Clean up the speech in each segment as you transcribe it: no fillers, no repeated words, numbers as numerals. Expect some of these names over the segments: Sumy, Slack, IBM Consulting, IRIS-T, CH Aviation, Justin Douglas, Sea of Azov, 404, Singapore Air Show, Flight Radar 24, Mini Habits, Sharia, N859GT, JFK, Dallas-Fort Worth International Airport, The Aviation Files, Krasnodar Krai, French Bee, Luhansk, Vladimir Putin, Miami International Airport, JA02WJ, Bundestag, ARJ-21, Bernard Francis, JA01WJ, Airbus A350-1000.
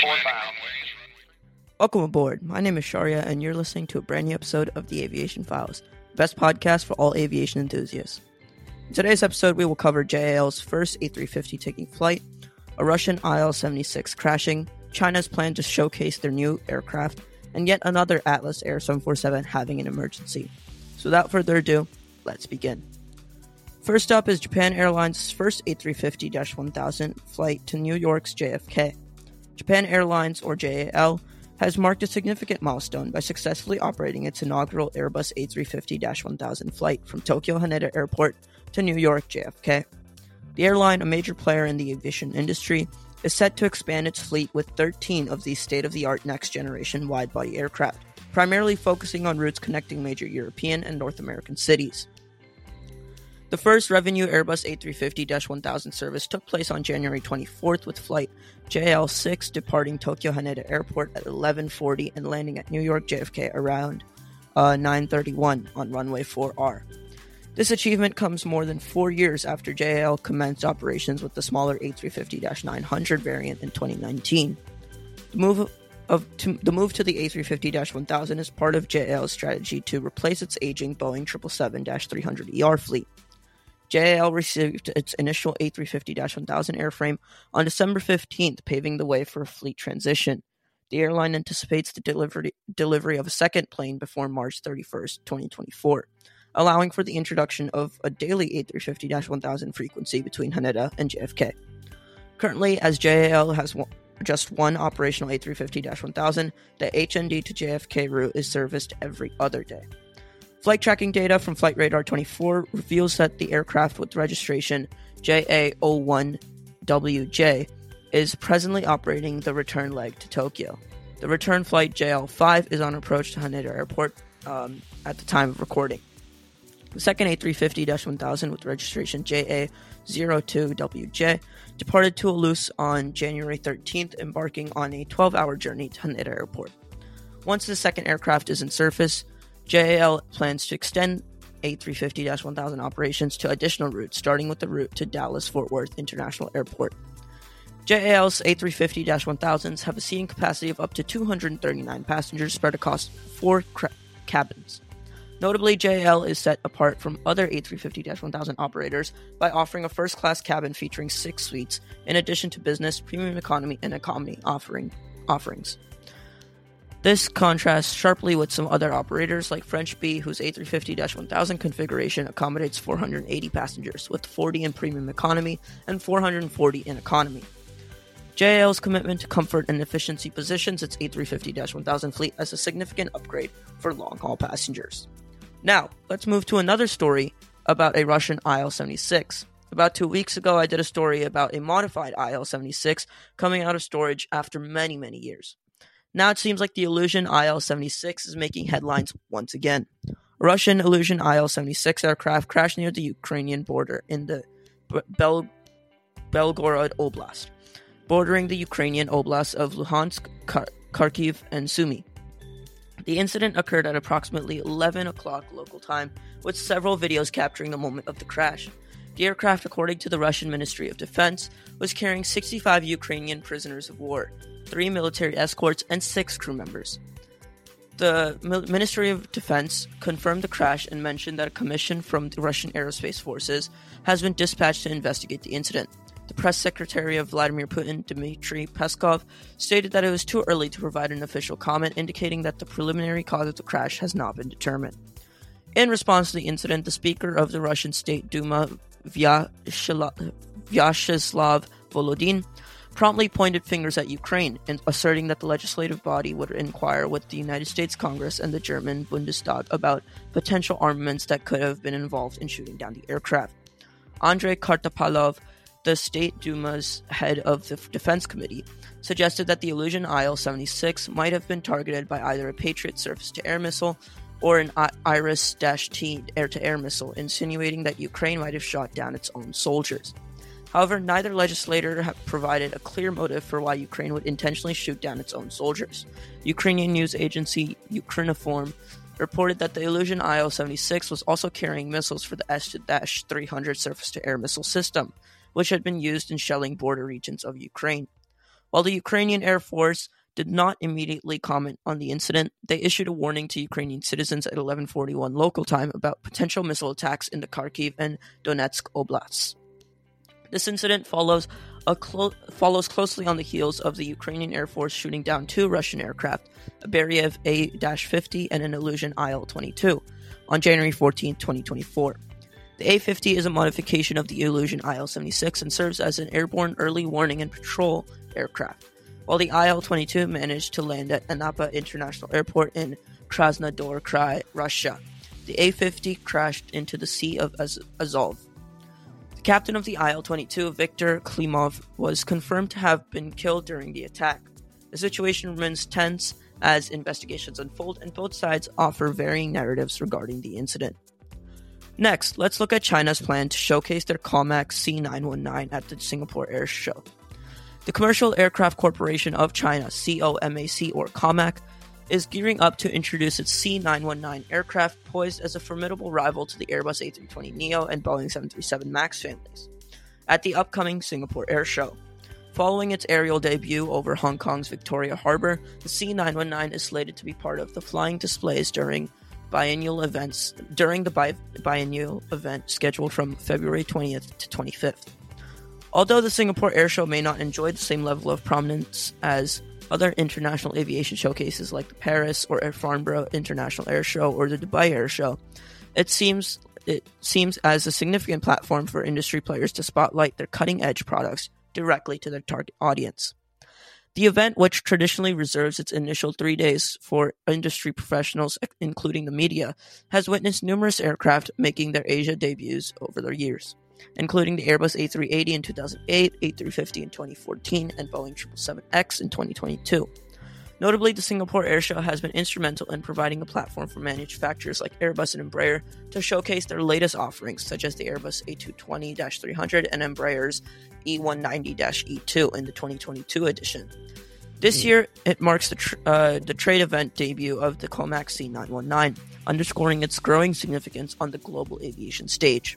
Airport bound. Welcome aboard. My name is Sharia, and you're listening to a brand new episode of The Aviation Files, the best podcast for all aviation enthusiasts. In today's episode, we will cover JAL's first A350 taking flight, a Russian IL-76 crashing, China's plan to showcase their new aircraft, and yet another Atlas Air 747 having an emergency. So without further ado, let's begin. First up is Japan Airlines' first A350-1000 flight to New York's JFK. Japan Airlines, or JAL, has marked a significant milestone by successfully operating its inaugural Airbus A350-1000 flight from Tokyo Haneda Airport to New York JFK. The airline, a major player in the aviation industry, is set to expand its fleet with 13 of these state-of-the-art next-generation wide-body aircraft, primarily focusing on routes connecting major European and North American cities. The first revenue Airbus A350-1000 service took place on January 24th with flight JL06 departing Tokyo Haneda Airport at 11:40 and landing at New York JFK around 9:31 on runway 4R. This achievement comes more than 4 years after JAL commenced operations with the smaller A350-900 variant in 2019. The move to the A350-1000 is part of JAL's strategy to replace its aging Boeing 777-300ER fleet. JAL received its initial A350-1000 airframe on December 15th, paving the way for a fleet transition. The airline anticipates the delivery of a second plane before March 31st, 2024. Allowing for the introduction of a daily A350-1000 frequency between Haneda and JFK. Currently, as JAL has just one operational A350-1000, the HND to JFK route is serviced every other day. Flight tracking data from Flight Radar 24 reveals that the aircraft with registration JA01WJ is presently operating the return leg to Tokyo. The return flight JL5 is on approach to Haneda Airport at the time of recording. The second A350-1000 with registration JA02WJ departed Toulouse on January 13th, embarking on a 12-hour journey to Haneda Airport. Once the second aircraft is in service, JAL plans to extend A350-1000 operations to additional routes, starting with the route to Dallas-Fort Worth International Airport. JAL's A350-1000s have a seating capacity of up to 239 passengers spread across four cabins. Notably, JAL is set apart from other A350-1000 operators by offering a first-class cabin featuring 6 suites, in addition to business, premium economy, and economy offerings. This contrasts sharply with some other operators like French Bee, whose A350-1000 configuration accommodates 480 passengers, with 40 in premium economy and 440 in economy. JAL's commitment to comfort and efficiency positions its A350-1000 fleet as a significant upgrade for long-haul passengers. Now, let's move to another story about a Russian IL-76. About 2 weeks ago, I did a story about a modified IL-76 coming out of storage after many, many years. Now it seems like the Ilyushin IL-76 is making headlines once again. A Russian Ilyushin IL-76 aircraft crashed near the Ukrainian border in the Belgorod Oblast, bordering the Ukrainian oblasts of Luhansk, Kharkiv, and Sumy. The incident occurred at approximately 11 o'clock local time, with several videos capturing the moment of the crash. The aircraft, according to the Russian Ministry of Defense, was carrying 65 Ukrainian prisoners of war, 3 military escorts, and 6 crew members. The Ministry of Defense confirmed the crash and mentioned that a commission from the Russian Aerospace Forces has been dispatched to investigate the incident. The press secretary of Vladimir Putin, Dmitry Peskov, stated that it was too early to provide an official comment, indicating that the preliminary cause of the crash has not been determined. In response to the incident, the speaker of the Russian State Duma, Vyacheslav Volodin, promptly pointed fingers at Ukraine, asserting that the legislative body would inquire with the United States Congress and the German Bundestag about potential armaments that could have been involved in shooting down the aircraft. Andrei Kartapalov, the State Duma's head of the Defense Committee, suggested that the Ilyushin IL-76 might have been targeted by either a Patriot surface-to-air missile or an Iris-T air-to-air missile, insinuating that Ukraine might have shot down its own soldiers. However, neither legislator have provided a clear motive for why Ukraine would intentionally shoot down its own soldiers. Ukrainian news agency Ukrinform reported that the Ilyushin IL-76 was also carrying missiles for the S-300 surface-to-air missile system, which had been used in shelling border regions of Ukraine. While the Ukrainian Air Force did not immediately comment on the incident, they issued a warning to Ukrainian citizens at 11:41 local time about potential missile attacks in the Kharkiv and Donetsk oblasts. This incident follows closely on the heels of the Ukrainian Air Force shooting down two Russian aircraft, a Beriev A-50 and an Ilyushin IL-22, on January 14, 2024. The A-50 is a modification of the Ilyushin IL-76 and serves as an airborne early warning and patrol aircraft, while the IL-22 managed to land at Anapa International Airport in Krasnodar Krai, Russia. The A-50 crashed into the Sea of Azov. The captain of the IL-22, Viktor Klimov, was confirmed to have been killed during the attack. The situation remains tense as investigations unfold, and both sides offer varying narratives regarding the incident. Next, let's look at China's plan to showcase their Comac C-919 at the Singapore Air Show. The Commercial Aircraft Corporation of China, COMAC or Comac, is gearing up to introduce its C919 aircraft, poised as a formidable rival to the Airbus A320neo and Boeing 737 MAX families, at the upcoming Singapore Air Show. Following its aerial debut over Hong Kong's Victoria Harbour, the C919 is slated to be part of the flying displays during the biennial event scheduled from February 20th to 25th. Although the Singapore Air Show may not enjoy the same level of prominence as other international aviation showcases like the Paris or Farnborough International Air Show or the Dubai Air Show, it seems as a significant platform for industry players to spotlight their cutting-edge products directly to their target audience. The event, which traditionally reserves its initial 3 days for industry professionals, including the media, has witnessed numerous aircraft making their Asia debuts over the years, including the Airbus A380 in 2008, A350 in 2014, and Boeing 777X in 2022. Notably, the Singapore Air Show has been instrumental in providing a platform for manufacturers like Airbus and Embraer to showcase their latest offerings, such as the Airbus A220-300 and Embraer's E190-E2 in the 2022 edition. This year, it marks the trade event debut of the Comac C919, underscoring its growing significance on the global aviation stage.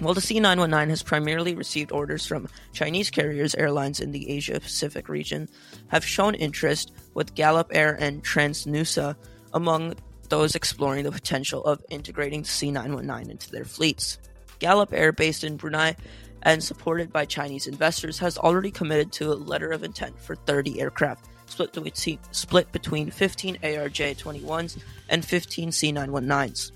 While the C919 has primarily received orders from Chinese carriers, airlines in the Asia-Pacific region have shown interest, with GallopAir and Transnusa among those exploring the potential of integrating the C919 into their fleets. GallopAir, based in Brunei and supported by Chinese investors, has already committed to a letter of intent for 30 aircraft, split between 15 ARJ-21s and 15 C919s.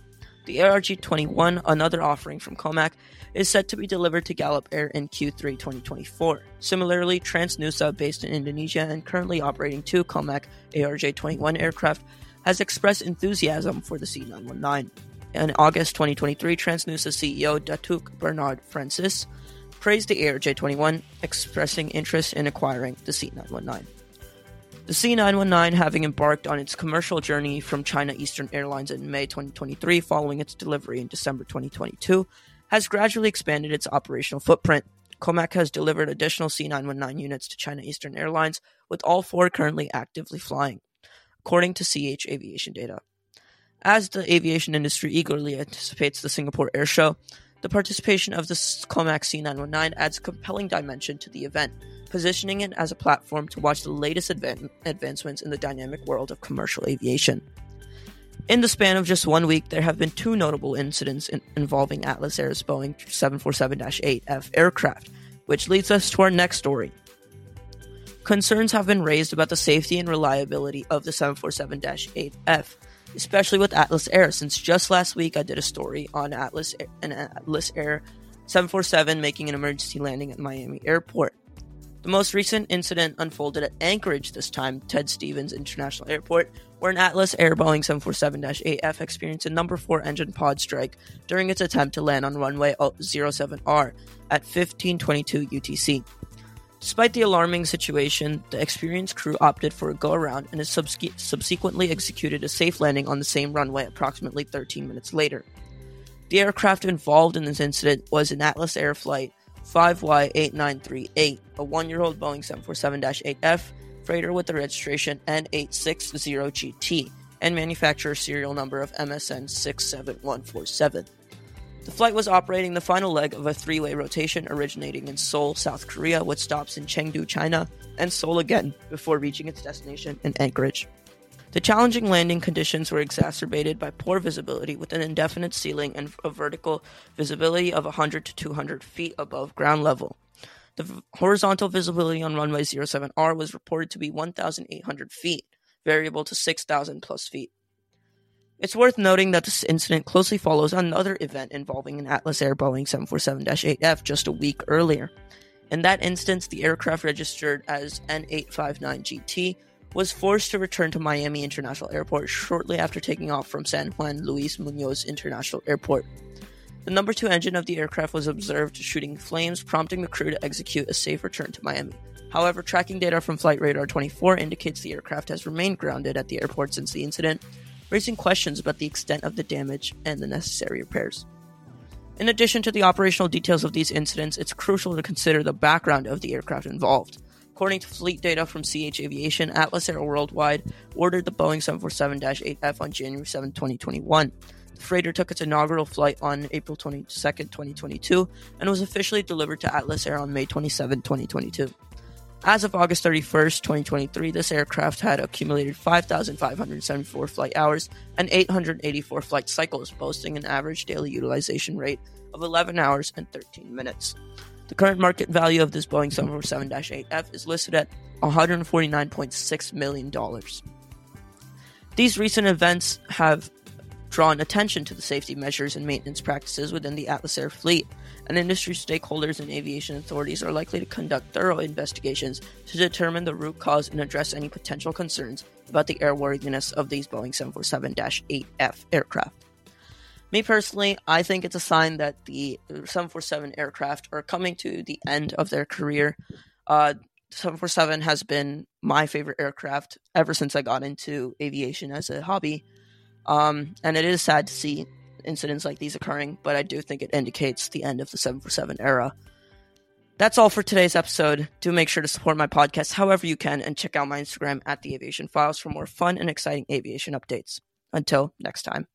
The ARJ-21, another offering from Comac, is set to be delivered to GallopAir in Q3 2024. Similarly, Transnusa, based in Indonesia and currently operating two Comac ARJ-21 aircraft, has expressed enthusiasm for the C919. In August 2023, Transnusa CEO Datuk Bernard Francis praised the ARJ-21, expressing interest in acquiring the C919. The C919, having embarked on its commercial journey from China Eastern Airlines in May 2023 following its delivery in December 2022, has gradually expanded its operational footprint. Comac has delivered additional C919 units to China Eastern Airlines, with all four currently actively flying, according to CH Aviation data. As the aviation industry eagerly anticipates the Singapore Air Show, the participation of the Comac C919 adds a compelling dimension to the event, positioning it as a platform to watch the latest advancements in the dynamic world of commercial aviation. In the span of just 1 week, there have been two notable incidents involving Atlas Air's Boeing 747-8F aircraft, which leads us to our next story. Concerns have been raised about the safety and reliability of the 747-8F, especially with Atlas Air, since just last week I did a story on Atlas Air 747 making an emergency landing at Miami Airport. The most recent incident unfolded at Anchorage, this time Ted Stevens International Airport, where an Atlas Air Boeing 747-8F experienced a number 4 engine pod strike during its attempt to land on runway 07R at 15:22 UTC. Despite the alarming situation, the experienced crew opted for a go-around and subsequently executed a safe landing on the same runway approximately 13 minutes later. The aircraft involved in this incident was an Atlas Air flight 5Y8938, a 1-year-old Boeing 747-8F freighter with the registration N860GT and manufacturer serial number of MSN 67147. The flight was operating the final leg of a three-way rotation originating in Seoul, South Korea, with stops in Chengdu, China, and Seoul again before reaching its destination in Anchorage. The challenging landing conditions were exacerbated by poor visibility with an indefinite ceiling and a vertical visibility of 100 to 200 feet above ground level. The horizontal visibility on runway 07R was reported to be 1,800 feet, variable to 6,000 plus feet. It's worth noting that this incident closely follows another event involving an Atlas Air Boeing 747-8F just a week earlier. In that instance, the aircraft registered as N859GT was forced to return to Miami International Airport shortly after taking off from San Juan Luis Munoz International Airport. The number 2 engine of the aircraft was observed shooting flames, prompting the crew to execute a safe return to Miami. However, tracking data from Flight Radar 24 indicates the aircraft has remained grounded at the airport since the incident, raising questions about the extent of the damage and the necessary repairs. In addition to the operational details of these incidents, it's crucial to consider the background of the aircraft involved. According to fleet data from CH Aviation, Atlas Air Worldwide ordered the Boeing 747-8F on January 7, 2021. The freighter took its inaugural flight on April 22, 2022, and was officially delivered to Atlas Air on May 27, 2022. As of August 31, 2023, this aircraft had accumulated 5,574 flight hours and 884 flight cycles, boasting an average daily utilization rate of 11 hours and 13 minutes. The current market value of this Boeing 747-8F is listed at $149.6 million. These recent events have drawn attention to the safety measures and maintenance practices within the Atlas Air fleet, and industry stakeholders and aviation authorities are likely to conduct thorough investigations to determine the root cause and address any potential concerns about the airworthiness of these Boeing 747-8F aircraft. Me personally, I think it's a sign that the 747 aircraft are coming to the end of their career. 747 has been my favorite aircraft ever since I got into aviation as a hobby. And it is sad to see incidents like these occurring, but I do think it indicates the end of the 747 era. That's all for today's episode. Do make sure to support my podcast however you can, and check out my Instagram at The Aviation Files for more fun and exciting aviation updates. Until next time.